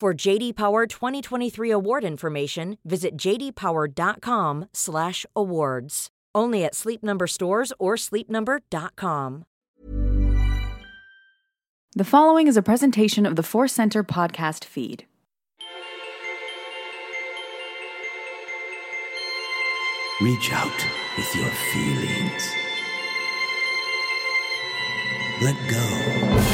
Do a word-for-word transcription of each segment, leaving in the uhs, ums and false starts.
For J D Power twenty twenty-three award information, visit j d power dot com slash awards. Only at Sleep Number stores or sleep number dot com. The following is a presentation of the Force Center podcast feed. Reach out with your feelings. Let go.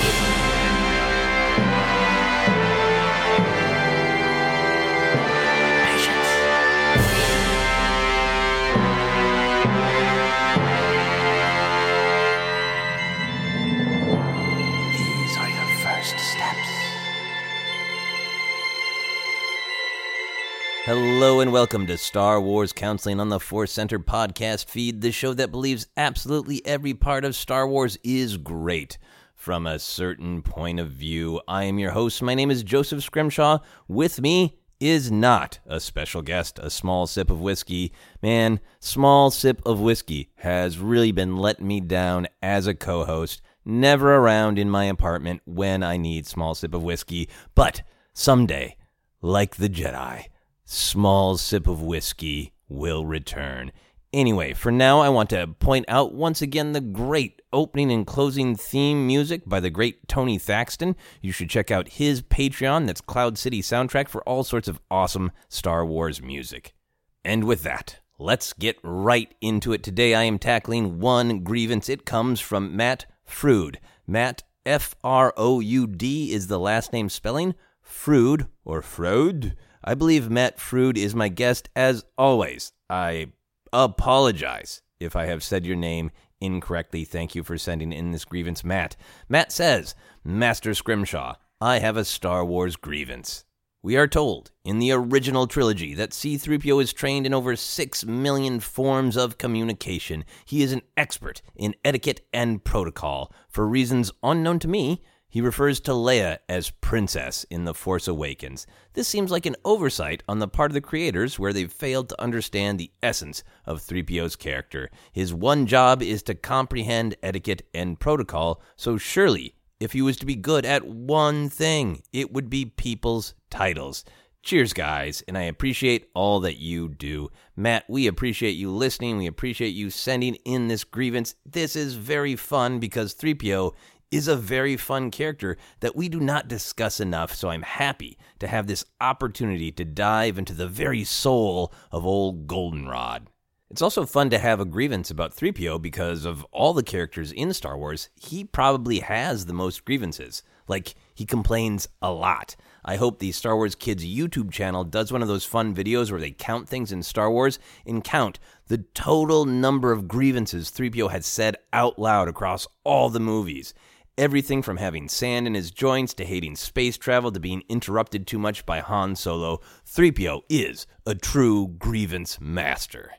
Hello and welcome to Star Wars Counseling on the Force Center podcast feed, the show that believes absolutely every part of Star Wars is great from a certain point of view. I am your host. My name is Joseph Scrimshaw. With me is not a special guest, a small sip of whiskey. Man, small sip of whiskey has really been letting me down as a co-host. Never around in my apartment when I need small sip of whiskey. But someday, like the Jedi, small sip of whiskey will return. Anyway, for now, I want to point out once again the great opening and closing theme music by the great Tony Thaxton. You should check out his Patreon, that's Cloud City Soundtrack, for all sorts of awesome Star Wars music. And with that, let's get right into it. Today, I am tackling one grievance. It comes from Matt Froud. Matt, F R O U D is the last name spelling. Froud, or Froud. I believe Matt Froud is my guest. As always, I apologize if I have said your name incorrectly. Thank you for sending in this grievance, Matt. Matt says, Master Scrimshaw, I have a Star Wars grievance. We are told in the original trilogy that C three P O is trained in over six million forms of communication. He is an expert in etiquette and protocol. For reasons unknown to me, he refers to Leia as Princess in The Force Awakens. This seems like an oversight on the part of the creators where they've failed to understand the essence of three P O's character. His one job is to comprehend etiquette and protocol, so surely if he was to be good at one thing, it would be people's titles. Cheers, guys, and I appreciate all that you do. Matt, we appreciate you listening. We appreciate you sending in this grievance. This is very fun because three P O is a very fun character that we do not discuss enough, so I'm happy to have this opportunity to dive into the very soul of old Goldenrod. It's also fun to have a grievance about three P O because of all the characters in Star Wars, he probably has the most grievances. Like, he complains a lot. I hope the Star Wars Kids YouTube channel does one of those fun videos where they count things in Star Wars and count the total number of grievances three P O has said out loud across all the movies. Everything from having sand in his joints to hating space travel to being interrupted too much by Han Solo, three P O is a true grievance master.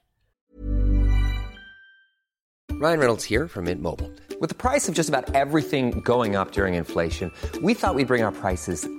Ryan Reynolds here from Mint Mobile. With the price of just about everything going up during inflation, we thought we'd bring our prices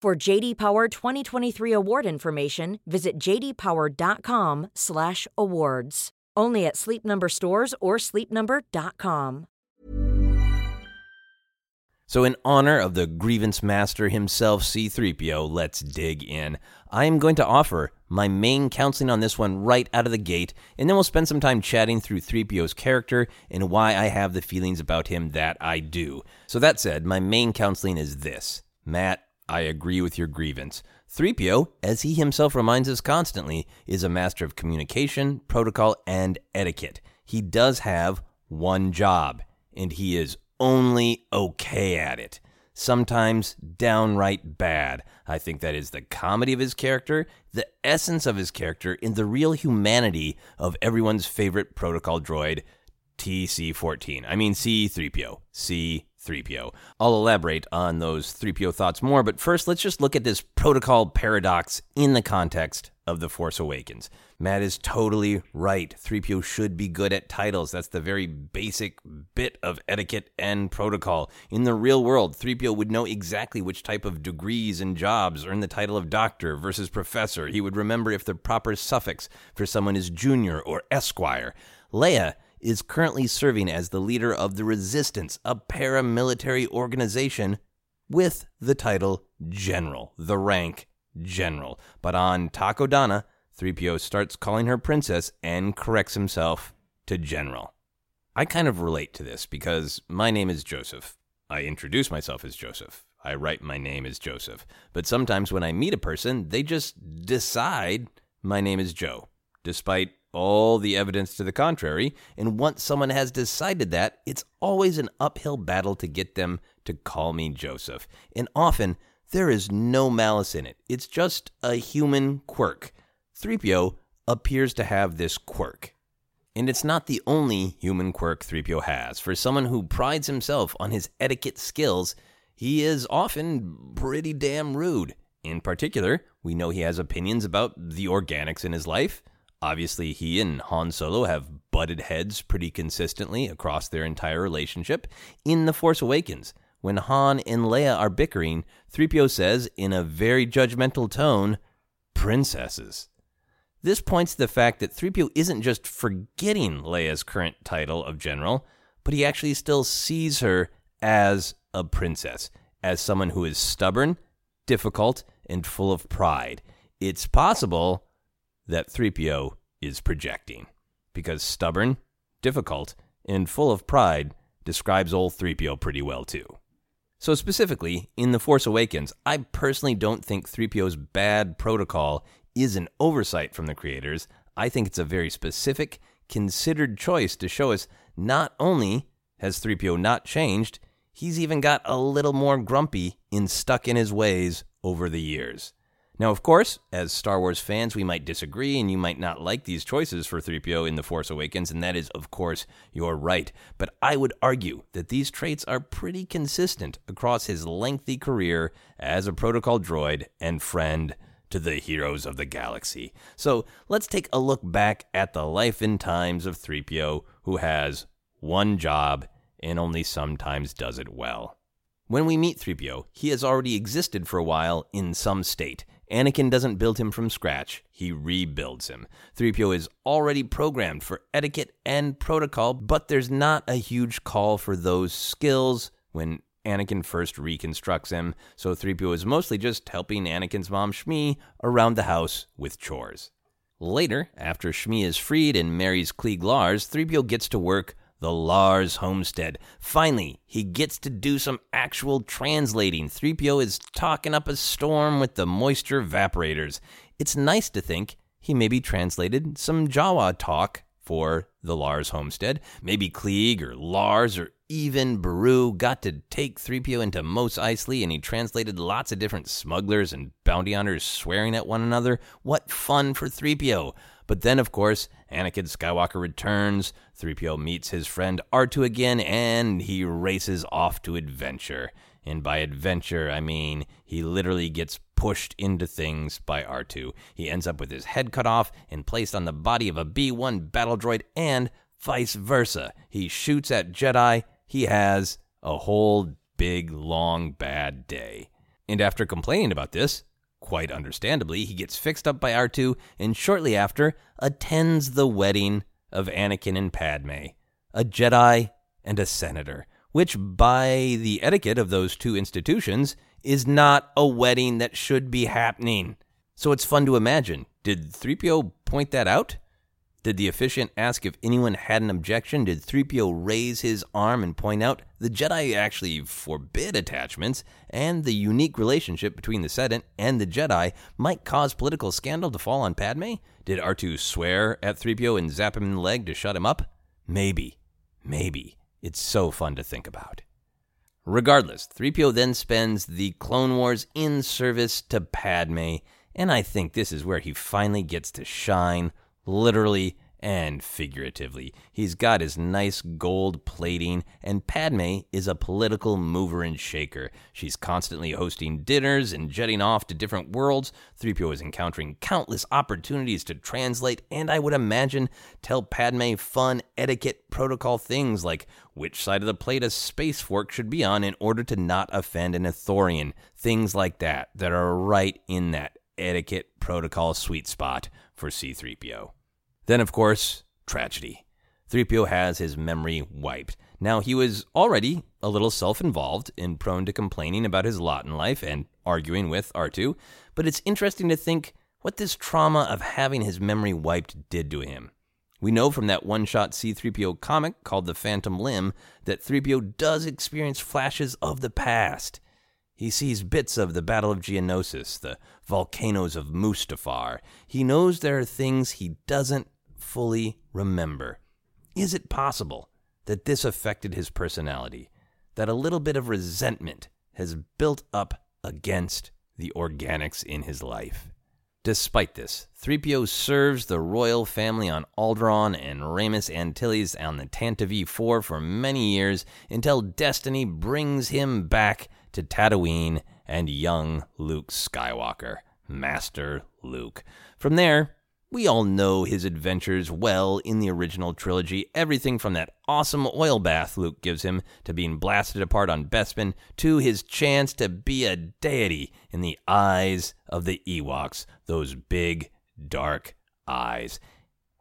For J D Power twenty twenty-three award information, visit j d power dot com slash awards. Only at Sleep Number stores or sleep number dot com. So in honor of the grievance master himself, C three P O, let's dig in. I am going to offer my main counseling on this one right out of the gate, and then we'll spend some time chatting through three P O's character and why I have the feelings about him that I do. So that said, my main counseling is this. Matt, I agree with your grievance. three P O, as he himself reminds us constantly, is a master of communication, protocol, and etiquette. He does have one job, and he is only okay at it. Sometimes downright bad. I think that is the comedy of his character, the essence of his character, and the real humanity of everyone's favorite protocol droid, T C fourteen. I mean, C three P O. C three P O. I'll elaborate on those three P O thoughts more, but first let's just look at this protocol paradox in the context of The Force Awakens. Matt is totally right. three P O should be good at titles. That's the very basic bit of etiquette and protocol. In the real world, three P O would know exactly which type of degrees and jobs earn the title of doctor versus professor. He would remember if the proper suffix for someone is junior or esquire. Leia is currently serving as the leader of the Resistance, a paramilitary organization with the title General, the rank General. But on Takodana, three P O starts calling her Princess and corrects himself to General. I kind of relate to this because my name is Joseph. I introduce myself as Joseph. I write my name as Joseph. But sometimes when I meet a person, they just decide my name is Joe, despite all the evidence to the contrary, and once someone has decided that, it's always an uphill battle to get them to call me Joseph. And often, there is no malice in it. It's just a human quirk. three P O appears to have this quirk. And it's not the only human quirk three P O has. For someone who prides himself on his etiquette skills, he is often pretty damn rude. In particular, we know he has opinions about the organics in his life. Obviously, he and Han Solo have butted heads pretty consistently across their entire relationship. In The Force Awakens, when Han and Leia are bickering, three P O says, in a very judgmental tone, "Princesses." This points to the fact that three P O isn't just forgetting Leia's current title of general, but he actually still sees her as a princess, as someone who is stubborn, difficult, and full of pride. It's possible that three P O is projecting, because stubborn, difficult, and full of pride describes old three P O pretty well too. So specifically, in The Force Awakens, I personally don't think three P O's bad protocol is an oversight from the creators. I think it's a very specific, considered choice to show us not only has three P O not changed, he's even got a little more grumpy and stuck in his ways over the years. Now, of course, as Star Wars fans, we might disagree, and you might not like these choices for three P O in The Force Awakens, and that is, of course, your right. But I would argue that these traits are pretty consistent across his lengthy career as a protocol droid and friend to the heroes of the galaxy. So let's take a look back at the life and times of three P O, who has one job and only sometimes does it well. When we meet three P O, he has already existed for a while in some state. Anakin doesn't build him from scratch, he rebuilds him. three P O is already programmed for etiquette and protocol, but there's not a huge call for those skills when Anakin first reconstructs him, so three P O is mostly just helping Anakin's mom, Shmi, around the house with chores. Later, after Shmi is freed and marries Cliegg Lars, three P O gets to work the Lars homestead. Finally, he gets to do some actual translating. three P O is talking up a storm with the moisture evaporators. It's nice to think he maybe translated some Jawa talk for the Lars homestead. Maybe Cliegg or Lars or even Baru got to take three P O into Mos Eisley, and he translated lots of different smugglers and bounty hunters swearing at one another. What fun for three P O! But then, of course, Anakin Skywalker returns, three P O meets his friend R two again, and he races off to adventure. And by adventure, I mean he literally gets pushed into things by R two. He ends up with his head cut off and placed on the body of a B one battle droid, and vice versa. He shoots at Jedi. He has a whole big, long, bad day. And after complaining about this, quite understandably, he gets fixed up by R two and shortly after attends the wedding of Anakin and Padme, a Jedi and a senator, which by the etiquette of those two institutions is not a wedding that should be happening. So it's fun to imagine. Did three P O point that out? Did the officiant ask if anyone had an objection? Did three P O raise his arm and point out the Jedi actually forbid attachments, and the unique relationship between the Sedant and the Jedi might cause political scandal to fall on Padme? Did R two swear at three P O and zap him in the leg to shut him up? Maybe. Maybe. It's so fun to think about. Regardless, three P O then spends the Clone Wars in service to Padme, and I think this is where he finally gets to shine, literally and figuratively. He's got his nice gold plating, and Padme is a political mover and shaker. She's constantly hosting dinners and jetting off to different worlds. three P O is encountering countless opportunities to translate, and I would imagine tell Padme fun etiquette protocol things like which side of the plate a space fork should be on in order to not offend an Ithorian. Things like that that are right in that etiquette protocol sweet spot for C three P O. Then, of course, tragedy. three P O has his memory wiped. Now, he was already a little self-involved and prone to complaining about his lot in life and arguing with R two, but it's interesting to think what this trauma of having his memory wiped did to him. We know from that one-shot C three P O comic called The Phantom Limb that three P O does experience flashes of the past. He sees bits of the Battle of Geonosis, the volcanoes of Mustafar. He knows there are things he doesn't fully remember. Is it possible that this affected his personality? That a little bit of resentment has built up against the organics in his life? Despite this, three P O serves the royal family on Alderaan and Raymus Antilles on the Tantive four for many years until destiny brings him back to Tatooine and young Luke Skywalker, Master Luke. From there, we all know his adventures well in the original trilogy, everything from that awesome oil bath Luke gives him to being blasted apart on Bespin to his chance to be a deity in the eyes of the Ewoks, those big, dark eyes.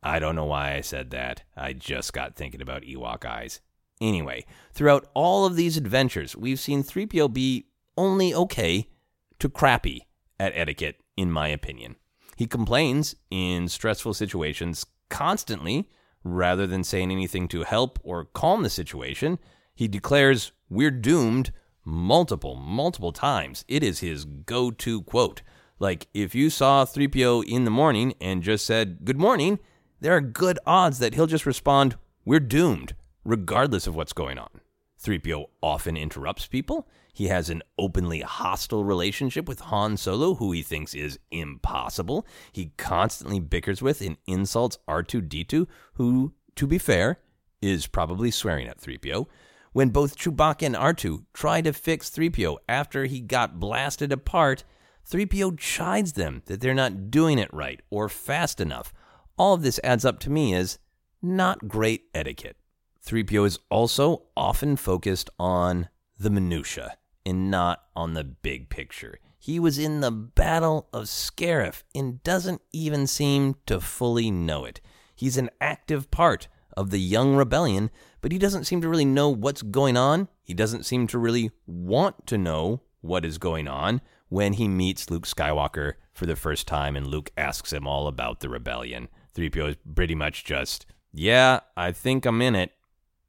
I don't know why I said that. I just got thinking about Ewok eyes. Anyway, throughout all of these adventures, we've seen three P O be only okay to crappy at etiquette, in my opinion. He complains in stressful situations constantly, rather than saying anything to help or calm the situation. He declares, "We're doomed," multiple, multiple times. It is his go-to quote. Like, if you saw three P O in the morning and just said, "Good morning," there are good odds that he'll just respond, "We're doomed," regardless of what's going on. three P O often interrupts people. He has an openly hostile relationship with Han Solo, who he thinks is impossible. He constantly bickers with and insults R two D two, who, to be fair, is probably swearing at three P O. When both Chewbacca and R two try to fix three P O after he got blasted apart, three P O chides them that they're not doing it right or fast enough. All of this adds up to me as not great etiquette. three P O is also often focused on the minutiae and not on the big picture. He was in the Battle of Scarif and doesn't even seem to fully know it. He's an active part of the young rebellion, but he doesn't seem to really know what's going on. He doesn't seem to really want to know what is going on when he meets Luke Skywalker for the first time and Luke asks him all about the rebellion. three P O is pretty much just, yeah, I think I'm in it.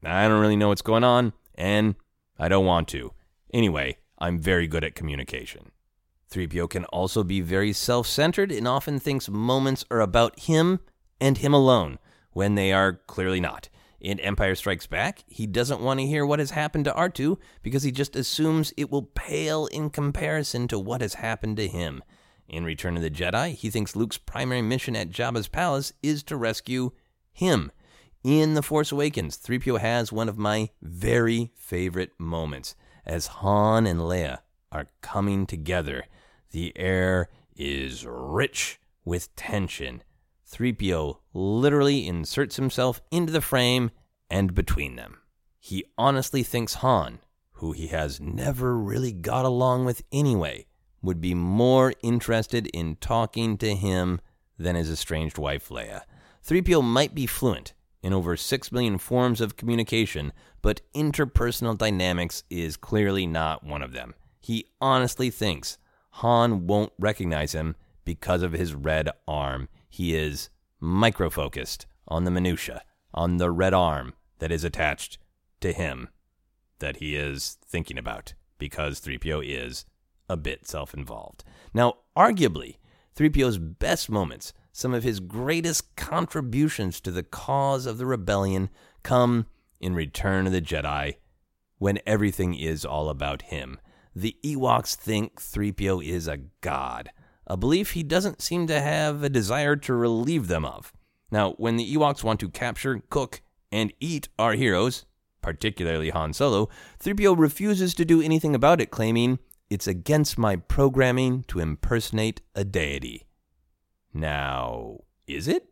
I don't really know what's going on, and I don't want to. Anyway, I'm very good at communication. three P O can also be very self-centered and often thinks moments are about him and him alone, when they are clearly not. In Empire Strikes Back, he doesn't want to hear what has happened to R two because he just assumes it will pale in comparison to what has happened to him. In Return of the Jedi, he thinks Luke's primary mission at Jabba's palace is to rescue him. In The Force Awakens, three P O has one of my very favorite moments. As Han and Leia are coming together, the air is rich with tension. three P O literally inserts himself into the frame and between them. He honestly thinks Han, who he has never really got along with anyway, would be more interested in talking to him than his estranged wife Leia. three P O might be fluent in over six million forms of communication, but interpersonal dynamics is clearly not one of them. He honestly thinks Han won't recognize him because of his red arm. He is micro-focused on the minutia, on the red arm that is attached to him that he is thinking about, because three P O is a bit self-involved. Now, arguably, three P O's best moments, some of his greatest contributions to the cause of the rebellion, come in Return of the Jedi, when everything is all about him. The Ewoks think three P O is a god, a belief he doesn't seem to have a desire to relieve them of. Now, when the Ewoks want to capture, cook, and eat our heroes, particularly Han Solo, three P O refuses to do anything about it, claiming, "It's against my programming to impersonate a deity." Now, is it?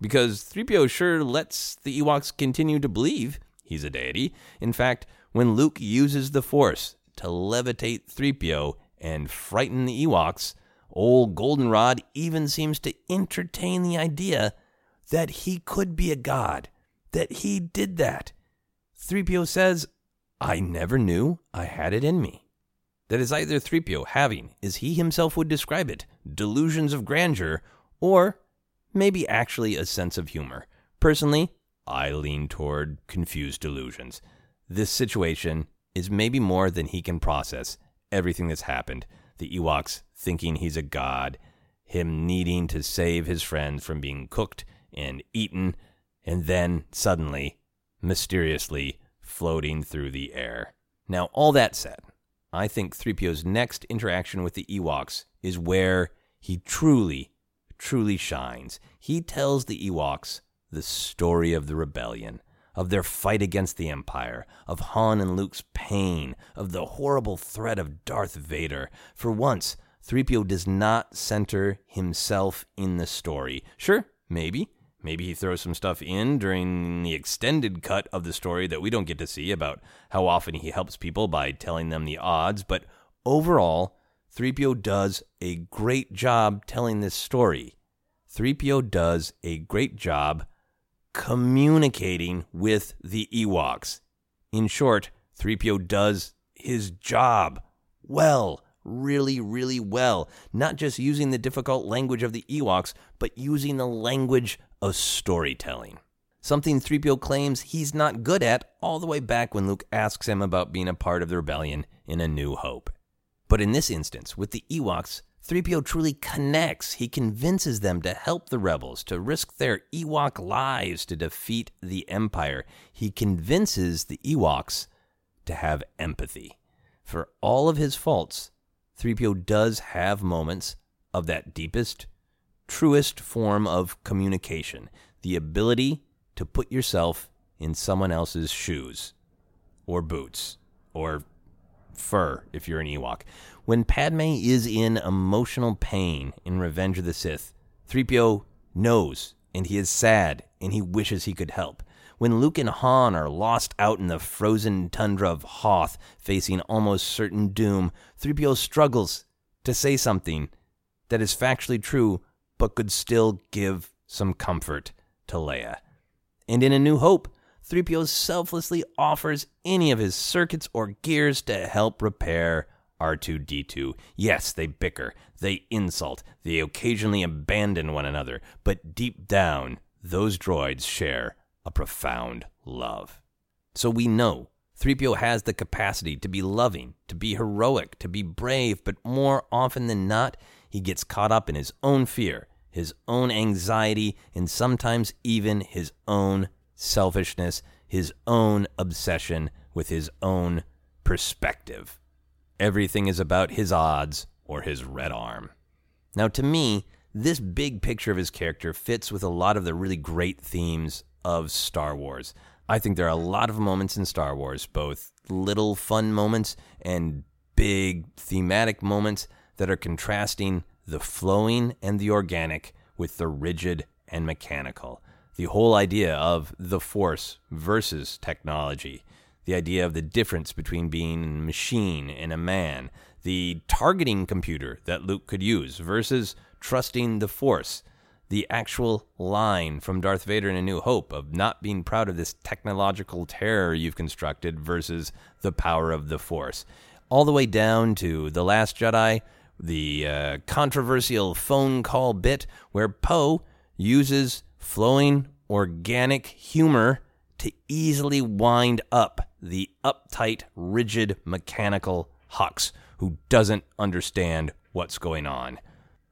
Because three P O sure lets the Ewoks continue to believe he's a deity. In fact, when Luke uses the Force to levitate three P O and frighten the Ewoks, old Goldenrod even seems to entertain the idea that he could be a god, that he did that. three P O says, "I never knew I had it in me." That is either three P O having, as he himself would describe it, delusions of grandeur, or maybe actually a sense of humor. Personally, I lean toward confused delusions. This situation is maybe more than he can process. Everything that's happened, the Ewoks thinking he's a god, him needing to save his friends from being cooked and eaten, and then suddenly, mysteriously, floating through the air. Now, all that said, I think three P O's next interaction with the Ewoks is where he truly, truly shines. He tells the Ewoks the story of the rebellion, of their fight against the Empire, of Han and Luke's pain, of the horrible threat of Darth Vader. For once, three P O does not center himself in the story. Sure, maybe. Maybe he throws some stuff in during the extended cut of the story that we don't get to see about how often he helps people by telling them the odds. But overall, three P O does a great job telling this story. three P O does a great job communicating with the Ewoks. In short, three P O does his job well. Really, really well. Not just using the difficult language of the Ewoks, but using the language of storytelling. Something three P O claims he's not good at all the way back when Luke asks him about being a part of the rebellion in A New Hope. But in this instance, with the Ewoks, three P O truly connects. He convinces them to help the rebels, to risk their Ewok lives to defeat the Empire. He convinces the Ewoks to have empathy. For all of his faults, three P O does have moments of that deepest, truest form of communication, the ability to put yourself in someone else's shoes, or boots, or fur if you're an Ewok. When Padme is in emotional pain in Revenge of the Sith, three P O knows, and he is sad, and he wishes he could help. When Luke and Han are lost out in the frozen tundra of Hoth, facing almost certain doom, three P O struggles to say something that is factually true, but could still give some comfort to Leia. And in A New Hope, three P O selflessly offers any of his circuits or gears to help repair R two D two. Yes, they bicker, they insult, they occasionally abandon one another, but deep down, those droids share a profound love. So we know three P O has the capacity to be loving, to be heroic, to be brave, but more often than not, he gets caught up in his own fear, his own anxiety, and sometimes even his own selfishness, his own obsession with his own perspective. Everything is about his odds or his red arm. Now, to me, this big picture of his character fits with a lot of the really great themes of Star Wars. I think there are a lot of moments in Star Wars, both little fun moments and big thematic moments, that are contrasting the flowing and the organic with the rigid and mechanical. The whole idea of the Force versus technology, the idea of the difference between being a machine and a man, the targeting computer that Luke could use versus trusting the Force, the actual line from Darth Vader in A New Hope of not being proud of this technological terror you've constructed versus the power of the Force. All the way down to The Last Jedi, the uh, controversial phone call bit where Poe uses flowing organic humor to easily wind up the uptight, rigid, mechanical Hux who doesn't understand what's going on.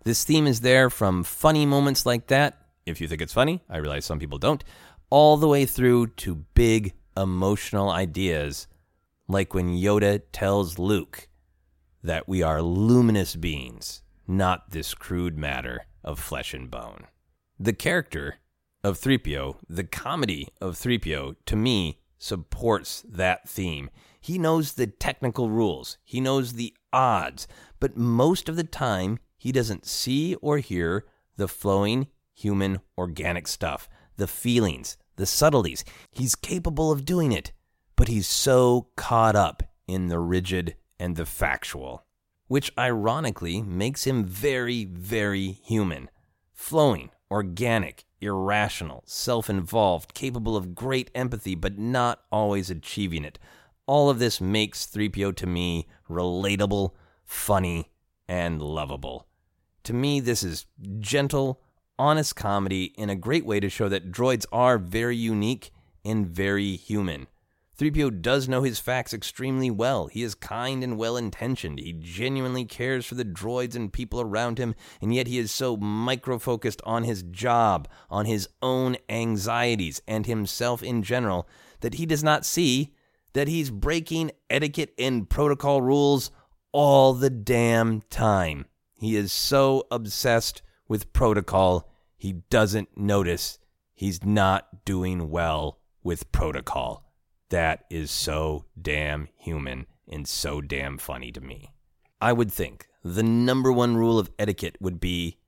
This theme is there from funny moments like that, if you think it's funny, I realize some people don't, all the way through to big emotional ideas, like when Yoda tells Luke that we are luminous beings, not this crude matter of flesh and bone. The character of three P O, the comedy of three P O, to me, supports that theme. He knows the technical rules, he knows the odds, but most of the time, he doesn't see or hear the flowing, human, organic stuff, the feelings, the subtleties. He's capable of doing it, but he's so caught up in the rigid and the factual, which ironically makes him very, very human. Flowing, organic, irrational, self-involved, capable of great empathy, but not always achieving it. All of this makes three P O, to me, relatable, funny, and lovable. To me, this is gentle, honest comedy in a great way to show that droids are very unique and very human. three P O does know his facts extremely well. He is kind and well-intentioned. He genuinely cares for the droids and people around him, and yet he is so micro-focused on his job, on his own anxieties, and himself in general, that he does not see that he's breaking etiquette and protocol rules all the damn time. He is so obsessed with protocol, he doesn't notice he's not doing well with protocol. That is so damn human and so damn funny to me. I would think the number one rule of etiquette would be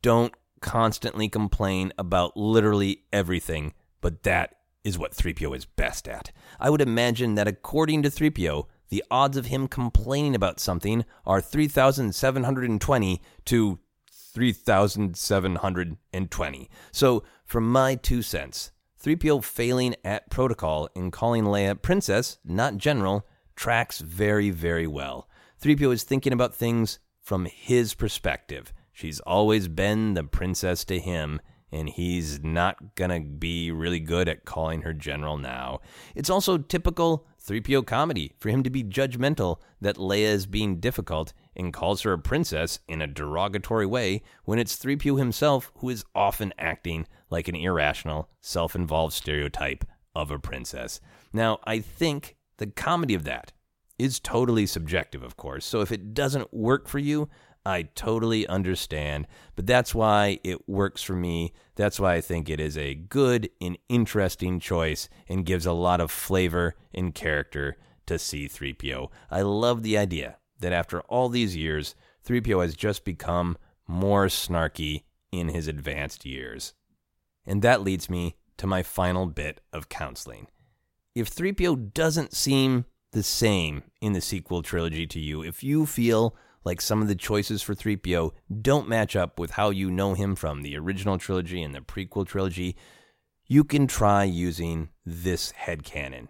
don't constantly complain about literally everything, but that is what three P O is best at. I would imagine that according to three P O, the odds of him complaining about something are three thousand seven hundred twenty to three thousand seven hundred twenty. So, from my two cents, three P O failing at protocol and calling Leia princess, not general, tracks very, very well. three P O is thinking about things from his perspective. She's always been the princess to him, and he's not gonna be really good at calling her general now. It's also typical three P O comedy for him to be judgmental that Leia is being difficult and calls her a princess in a derogatory way when it's three P O himself who is often acting like an irrational, self-involved stereotype of a princess. Now, I think the comedy of that is totally subjective, of course, so if it doesn't work for you, I totally understand, but that's why it works for me. That's why I think it is a good and interesting choice and gives a lot of flavor and character to C three P O. I love the idea that after all these years, three P O has just become more snarky in his advanced years. And that leads me to my final bit of counseling. If three P O doesn't seem the same in the sequel trilogy to you, if you feel like some of the choices for three P O don't match up with how you know him from the original trilogy and the prequel trilogy, you can try using this headcanon.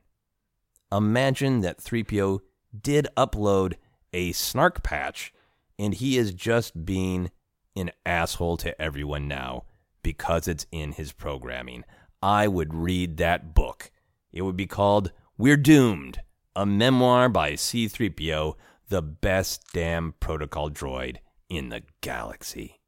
Imagine that three P O did upload a snark patch, and he is just being an asshole to everyone now because it's in his programming. I would read that book. It would be called We're Doomed, a memoir by C three P O, the best damn protocol droid in the galaxy.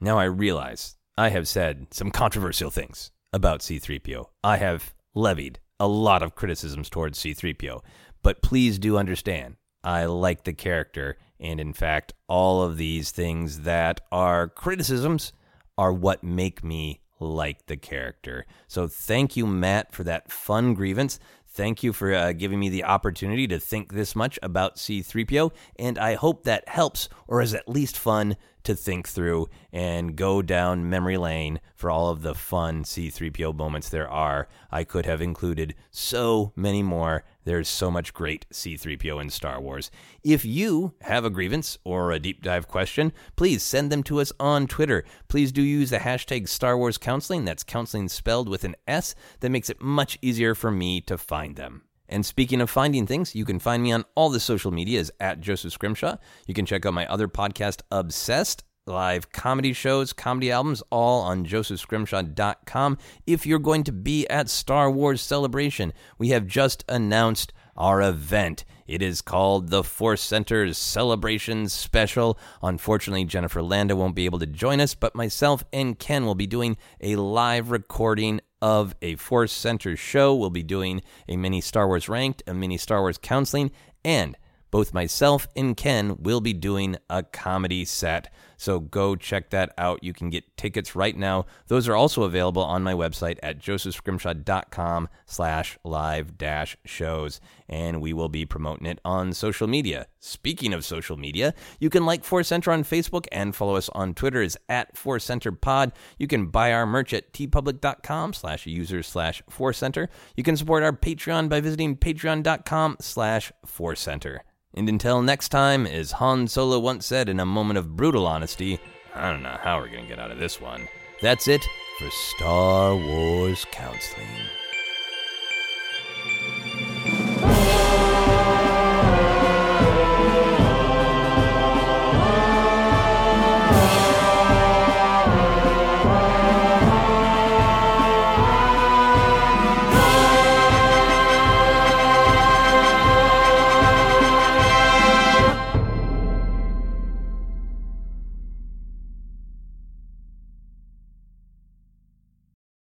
Now I realize I have said some controversial things about C three P O. I have levied a lot of criticisms towards C three P O, but please do understand, I like the character, and in fact, all of these things that are criticisms are what make me like the character. So thank you, Matt, for that fun grievance. Thank you for uh, giving me the opportunity to think this much about C three P O, and I hope that helps, or is at least fun to think through and go down memory lane for all of the fun C three P O moments there are. I could have included so many more. There's so much great C three P O in Star Wars. If you have a grievance or a deep dive question, please send them to us on Twitter. Please do use the hashtag Star Wars Counseling. That's counseling spelled with an S. That makes it much easier for me to find them. And speaking of finding things, you can find me on all the social medias at Joseph Scrimshaw. You can check out my other podcast, Obsessed, live comedy shows, comedy albums, all on joseph scrimshaw dot com. If you're going to be at Star Wars Celebration, we have just announced our event. It is called the Force Center's Celebration Special. Unfortunately, Jennifer Landa won't be able to join us, but myself and Ken will be doing a live recording of a Force Center show. We'll be doing a mini Star Wars Ranked, a mini Star Wars Counseling, and both myself and Ken will be doing a comedy set. So go check that out. You can get tickets right now. Those are also available on my website at joseph scrimshaw dot com slash live dash shows. And we will be promoting it on social media. Speaking of social media, you can like Force Center on Facebook and follow us on Twitter is at Force Center Pod. You can buy our merch at tpublic dot com slash user slash Force Center. You can support our Patreon by visiting patreon dot com slash Force Center. And until next time, as Han Solo once said in a moment of brutal honesty, I don't know how we're going to get out of this one. That's it for Star Wars Counseling.